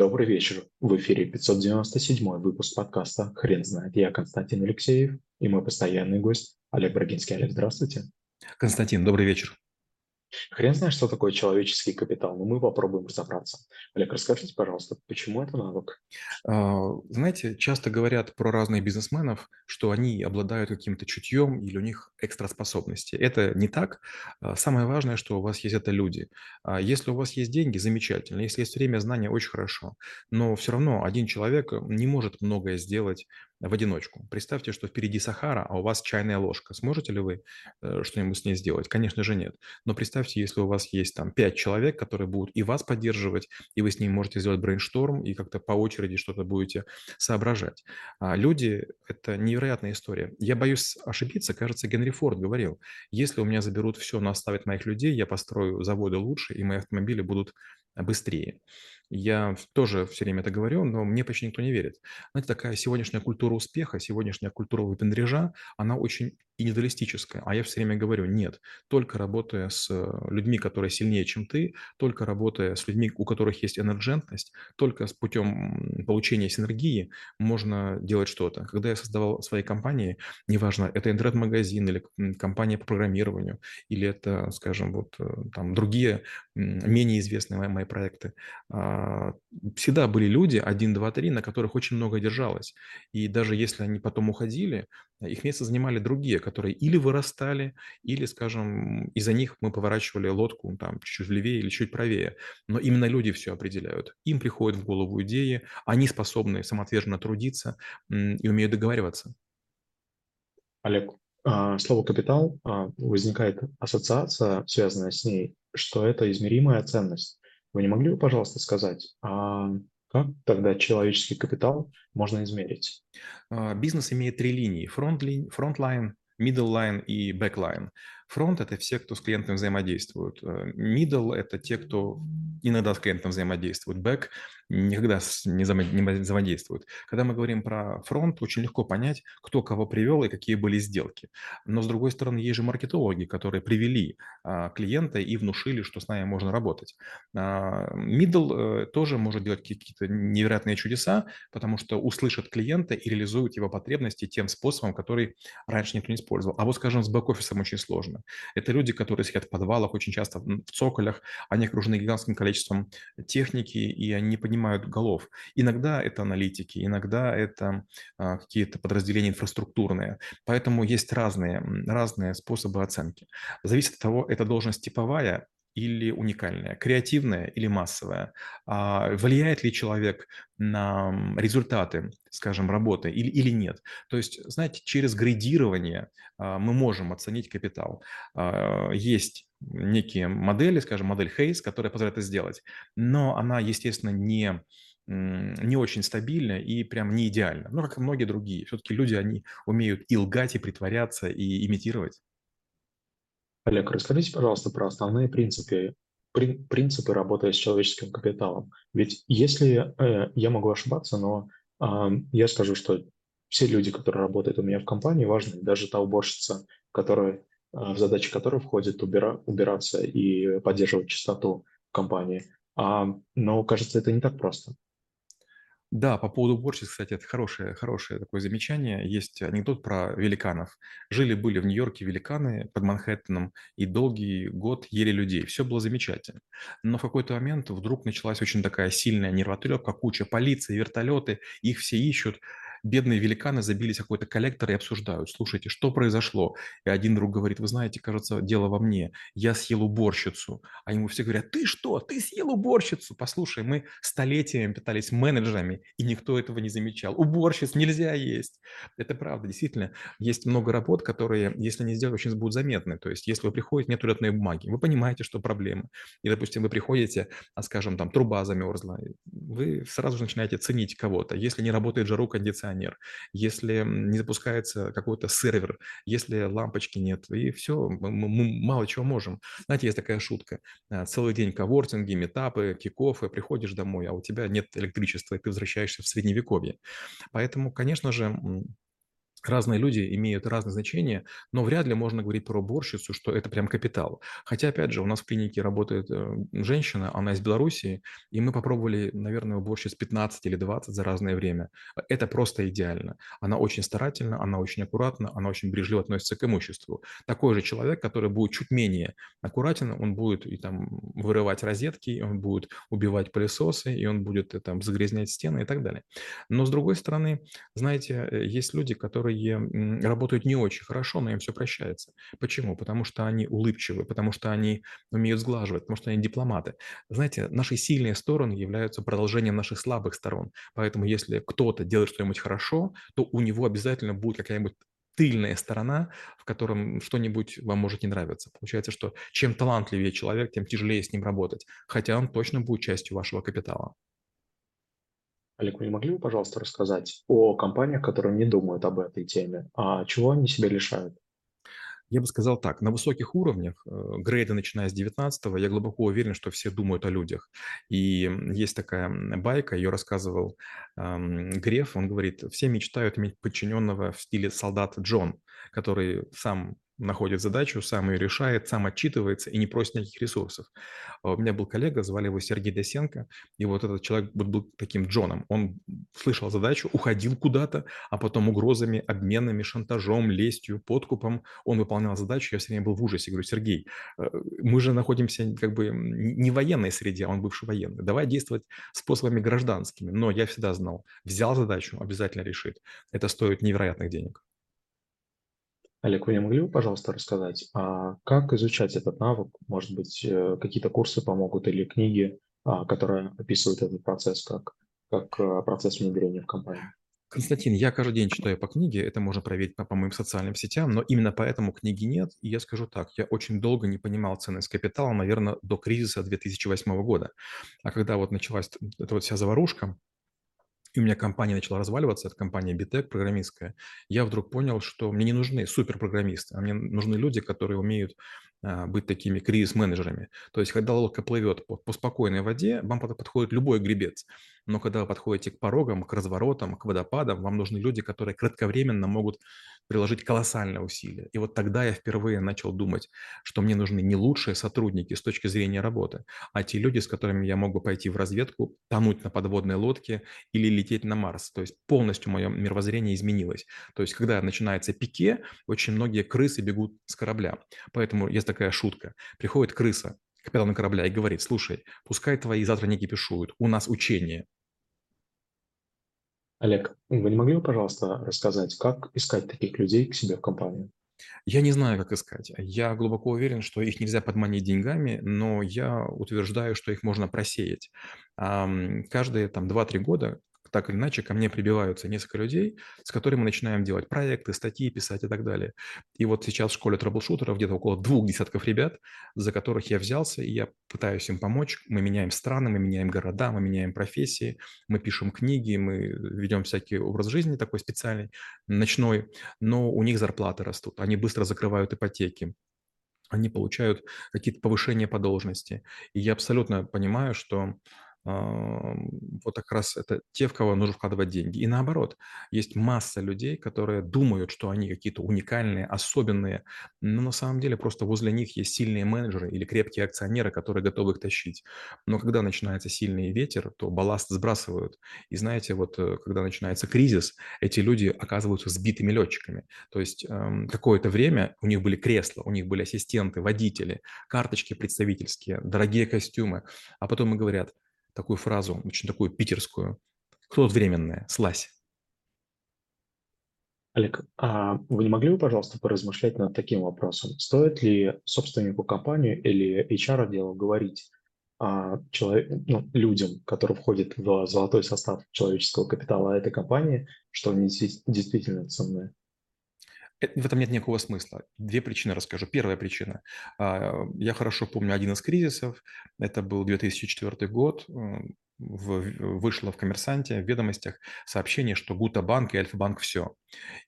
Добрый вечер. В эфире 597 выпуск подкаста «Хрен знает». Я Константин Алексеев и мой постоянный гость Олег Брагинский. Олег, здравствуйте. Константин, добрый вечер. Хрен знает, что такое человеческий капитал, но мы попробуем разобраться. Олег, расскажите, пожалуйста, почему это навык? Знаете, часто говорят про разных бизнесменов, что они обладают каким-то чутьем или у них экстраспособности. Это не так. Самое важное, что у вас есть, это люди. Если у вас есть деньги, замечательно. Если есть время, знания, очень хорошо. Но все равно один человек не может многое сделать в одиночку. Представьте, что впереди Сахара, а у вас чайная ложка. Сможете ли вы что-нибудь с ней сделать? Конечно же, нет. Но представьте, если у вас есть там 5 человек, которые будут и вас поддерживать, и вы с ними можете сделать брейншторм, и как-то по очереди что-то будете соображать. Люди – это невероятная история. Я боюсь ошибиться. Кажется, Генри Форд говорил, если у меня заберут все, но оставят моих людей, я построю заводы лучше, и мои автомобили будут быстрее. Я тоже все время это говорю, но мне почти никто не верит. Знаете, такая сегодняшняя культура успеха, сегодняшняя культура выпендрежа, она очень индивидуалистическая. А я все время говорю, нет, только работая с людьми, которые сильнее, чем ты, только работая с людьми, у которых есть энерджентность, только с путем получения синергии можно делать что-то. Когда я создавал свои компании, неважно, это интернет-магазин или компания по программированию, или это, скажем, вот там другие менее известные мои проекты, всегда были люди, 1, 2, 3, на которых очень много держалось. И даже если они потом уходили, их место занимали другие, которые или вырастали, или, скажем, из-за них мы поворачивали лодку там чуть-чуть левее или чуть правее. Но именно люди все определяют. Им приходят в голову идеи, они способны самоотверженно трудиться и умеют договариваться. Олег, слово «капитал», возникает ассоциация, связанная с ней, что это измеримая ценность. Вы не могли бы, пожалуйста, сказать, а как тогда человеческий капитал можно измерить? Бизнес имеет 3 линии: фронтлайн, миддлайн и бэклайн. Фронт – это все, кто с клиентом взаимодействуют. Мидл – это те, кто иногда с клиентом взаимодействует. Бэк – никогда не взаимодействует. Когда мы говорим про фронт, очень легко понять, кто кого привел и какие были сделки. Но, с другой стороны, есть же маркетологи, которые привели клиента и внушили, что с нами можно работать. Мидл тоже может делать какие-то невероятные чудеса, потому что услышат клиента и реализуют его потребности тем способом, который раньше никто не использовал. А вот, скажем, с бэк-офисом очень сложно. Это люди, которые сидят в подвалах, очень часто в цоколях, они окружены гигантским количеством техники, и они не поднимают голов. Иногда это аналитики, иногда это какие-то подразделения инфраструктурные. Поэтому есть разные способы оценки. Зависит от того, это должность типовая или уникальная, креативная или массовая, влияет ли человек на результаты, скажем, работы или нет. То есть, знаете, через градирование мы можем оценить капитал. Есть некие модели, скажем, модель Хейс, которая позволяет это сделать, но она, естественно, не очень стабильно и прям не идеально. Ну, как и многие другие. Все-таки люди, они умеют и лгать, и притворяться, и имитировать. Олег, расскажите, пожалуйста, про основные принципы работы с человеческим капиталом. Ведь если я могу ошибаться, но я скажу, что все люди, которые работают у меня в компании, важны. Даже та уборщица, в задачи которой входит убираться и поддерживать чистоту в компании. Но, кажется, это не так просто. Да, по поводу уборщиц, кстати, это хорошее такое замечание. Есть анекдот про великанов. Жили-были в Нью-Йорке великаны под Манхэттеном и долгий год ели людей. Все было замечательно. Но в какой-то момент вдруг началась очень такая сильная нервотрепка, куча полиции, вертолеты, их все ищут. Бедные великаны забились в какой-то коллектор и обсуждают. Слушайте, что произошло? И один друг говорит, вы знаете, кажется, дело во мне. Я съел уборщицу. А ему все говорят, ты что? Ты съел уборщицу? Послушай, мы столетиями питались менеджерами, и никто этого не замечал. Уборщиц нельзя есть. Это правда, действительно. Есть много работ, которые, если не сделать, очень будут заметны. То есть, если вы приходите, нет туалетной бумаги, вы понимаете, что проблема. И, допустим, вы приходите, скажем, там труба замерзла, вы сразу же начинаете ценить кого-то. Если не работает жару, кондиционер, если не запускается какой-то сервер, если лампочки нет, и все, мы мало чего можем. Знаете, есть такая шутка. Целый день коворкинги, митапы, кикофы, приходишь домой, а у тебя нет электричества, и ты возвращаешься в средневековье. Поэтому, конечно же, Разные люди имеют разные значения, но вряд ли можно говорить про уборщицу, что это прям капитал. Хотя, опять же, у нас в клинике работает женщина, она из Белоруссии, и мы попробовали, наверное, уборщиц 15 или 20 за разное время. Это просто идеально. Она очень старательна, она очень аккуратна, она очень бережливо относится к имуществу. Такой же человек, который будет чуть менее аккуратен, он будет и там вырывать розетки, он будет убивать пылесосы, и он будет там загрязнять стены и так далее. Но, с другой стороны, знаете, есть люди, которые работают не очень хорошо, но им все прощается. Почему? Потому что они улыбчивы, потому что они умеют сглаживать, потому что они дипломаты. Знаете, наши сильные стороны являются продолжением наших слабых сторон. Поэтому если кто-то делает что-нибудь хорошо, то у него обязательно будет какая-нибудь тыльная сторона, в котором что-нибудь вам может не нравиться. Получается, что чем талантливее человек, тем тяжелее с ним работать, хотя он точно будет частью вашего капитала. Олег, вы не могли бы, пожалуйста, рассказать о компаниях, которые не думают об этой теме, а чего они себя лишают? Я бы сказал так, на высоких уровнях, грейда начиная с 19-го, я глубоко уверен, что все думают о людях. И есть такая байка, ее рассказывал Греф, он говорит, все мечтают иметь подчиненного в стиле солдат Джон, который сам находит задачу, сам ее решает, сам отчитывается и не просит никаких ресурсов. У меня был коллега, звали его Сергей Десенко, и вот этот человек был таким Джоном. Он слышал задачу, уходил куда-то, а потом угрозами, обменами, шантажом, лестью, подкупом он выполнял задачу. Я все время был в ужасе. Я говорю, Сергей, мы же находимся как бы не в военной среде, а он бывший военный. Давай действовать способами гражданскими. Но я всегда знал, взял задачу, обязательно решит. Это стоит невероятных денег. Олег, вы не могли бы, пожалуйста, рассказать, а как изучать этот навык? Может быть, какие-то курсы помогут или книги, которые описывают этот процесс как процесс внедрения в компанию? Константин, я каждый день читаю по книге, это можно проверить по моим социальным сетям, но именно поэтому книги нет. И я скажу так, я очень долго не понимал ценность капитала, наверное, до кризиса 2008 года. А когда вот началась эта вот вся заварушка, и у меня компания начала разваливаться, это компания Битек, программистская, я вдруг понял, что мне не нужны суперпрограммисты, а мне нужны люди, которые умеют быть такими кризис-менеджерами. То есть, когда лодка плывет по спокойной воде, вам подходит любой гребец. Но когда вы подходите к порогам, к разворотам, к водопадам, вам нужны люди, которые кратковременно могут приложить колоссальное усилие. И вот тогда я впервые начал думать, что мне нужны не лучшие сотрудники с точки зрения работы, а те люди, с которыми я могу пойти в разведку, тонуть на подводной лодке или лететь на Марс. То есть полностью мое мировоззрение изменилось. То есть когда начинается пике, очень многие крысы бегут с корабля. Поэтому есть такая шутка. Приходит крыса, капитан корабля, и говорит, слушай, пускай твои завтра не кипишуют, у нас учение. Олег, вы не могли бы, пожалуйста, рассказать, как искать таких людей к себе в компанию? Я не знаю, как искать. Я глубоко уверен, что их нельзя подманить деньгами, но я утверждаю, что их можно просеять. Каждые 2-3 года так или иначе ко мне прибиваются несколько людей, с которыми мы начинаем делать проекты, статьи писать и так далее. И вот сейчас в школе трэблшутеров где-то около 20 ребят, за которых я взялся, и я пытаюсь им помочь. Мы меняем страны, мы меняем города, мы меняем профессии, мы пишем книги, мы ведем всякий образ жизни такой специальный, ночной, но у них зарплаты растут, они быстро закрывают ипотеки. Они получают какие-то повышения по должности. И я абсолютно понимаю, что вот как раз это те, в кого нужно вкладывать деньги. И наоборот, есть масса людей, которые думают, что они какие-то уникальные, особенные, но на самом деле просто возле них есть сильные менеджеры или крепкие акционеры, которые готовы их тащить. Но когда начинается сильный ветер, то балласт сбрасывают. И знаете, вот когда начинается кризис, эти люди оказываются сбитыми летчиками. То есть какое-то время у них были кресла, у них были ассистенты, водители, карточки представительские, дорогие костюмы. А потом им говорят такую фразу, очень такую питерскую. Кто-то временная, слазь. Олег, а вы не могли бы, пожалуйста, поразмышлять над таким вопросом? Стоит ли собственнику компании или HR-отделу говорить людям, которые входят в золотой состав человеческого капитала этой компании, что они действительно ценны? В этом нет никакого смысла. Две причины расскажу. Первая причина. Я хорошо помню один из кризисов. Это был 2004 год. вышло в «Коммерсанте», в «Ведомостях» сообщение, что Гута-банк и Альфа-банк все.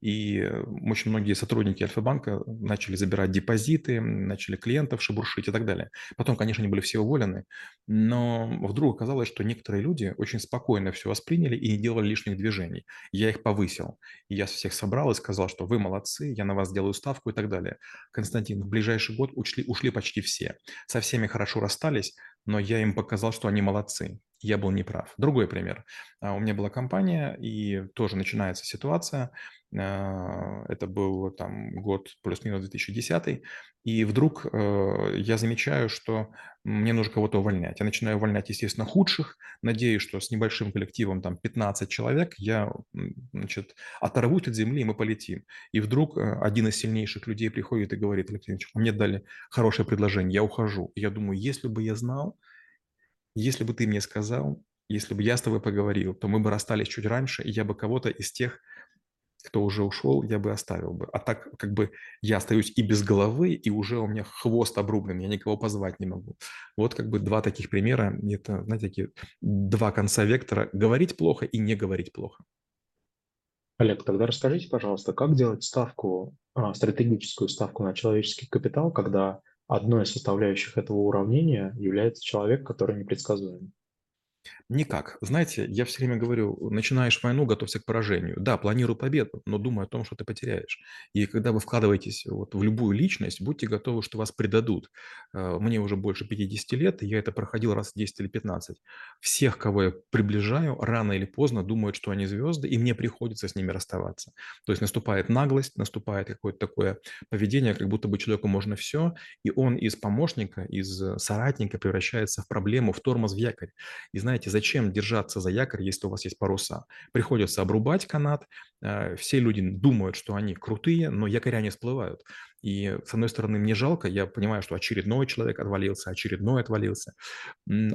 И очень многие сотрудники Альфа-банка начали забирать депозиты, начали клиентов шебуршить и так далее. Потом, конечно, они были все уволены, но вдруг оказалось, что некоторые люди очень спокойно все восприняли и не делали лишних движений. Я их повысил. И я всех собрал и сказал, что вы молодцы, я на вас делаю ставку и так далее. Константин, в ближайший год ушли почти все. Со всеми хорошо расстались, но я им показал, что они молодцы. Я был неправ. Другой пример. У меня была компания, и тоже начинается ситуация. Это был там год плюс-минус 2010. И вдруг я замечаю, что мне нужно кого-то увольнять. Я начинаю увольнять, естественно, худших. Надеюсь, что с небольшим коллективом, там 15 человек, я, значит, оторвусь от земли, и мы полетим. И вдруг один из сильнейших людей приходит и говорит: Алексей Ильич, мне дали хорошее предложение, я ухожу. И я думаю, если бы я знал, если бы ты мне сказал, если бы я с тобой поговорил, то мы бы расстались чуть раньше, и я бы кого-то из тех, кто уже ушел, я бы оставил бы. А так как бы я остаюсь и без головы, и уже у меня хвост обрублен, я никого позвать не могу. Вот как бы два таких примера, это, знаете, такие два конца вектора: говорить плохо и не говорить плохо. Олег, тогда расскажите, пожалуйста, как делать ставку, стратегическую ставку на человеческий капитал, когда одной из составляющих этого уравнения является человек, который непредсказуем? Никак. Знаете, я все время говорю, начинаешь войну, готовься к поражению. Да, планируй победу, но думай о том, что ты потеряешь. И когда вы вкладываетесь вот в любую личность, будьте готовы, что вас предадут. Мне уже больше 50 лет, и я это проходил раз 10 или 15. Всех, кого я приближаю, рано или поздно думают, что они звезды, и мне приходится с ними расставаться. То есть наступает наглость, наступает какое-то такое поведение, как будто бы человеку можно все, и он из помощника, из соратника превращается в проблему, в тормоз, в якорь. И знаете, зачем держаться за якорь, если у вас есть паруса? Приходится обрубать канат, все люди думают, что они крутые, но якоря не всплывают. И, с одной стороны, мне жалко, я понимаю, что очередной человек отвалился, очередной отвалился.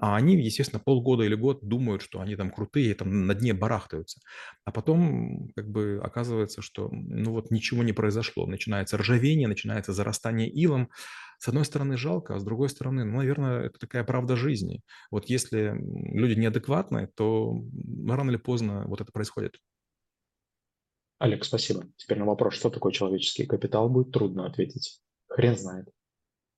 А они, естественно, полгода или год думают, что они там крутые, там на дне барахтаются. А потом, как бы, оказывается, что ну вот ничего не произошло. Начинается ржавение, начинается зарастание илом. С одной стороны, жалко, а с другой стороны, ну, наверное, это такая правда жизни. Вот если люди неадекватны, то рано или поздно вот это происходит. Олег, спасибо. Теперь на вопрос, что такое человеческий капитал, будет трудно ответить. Хрен знает.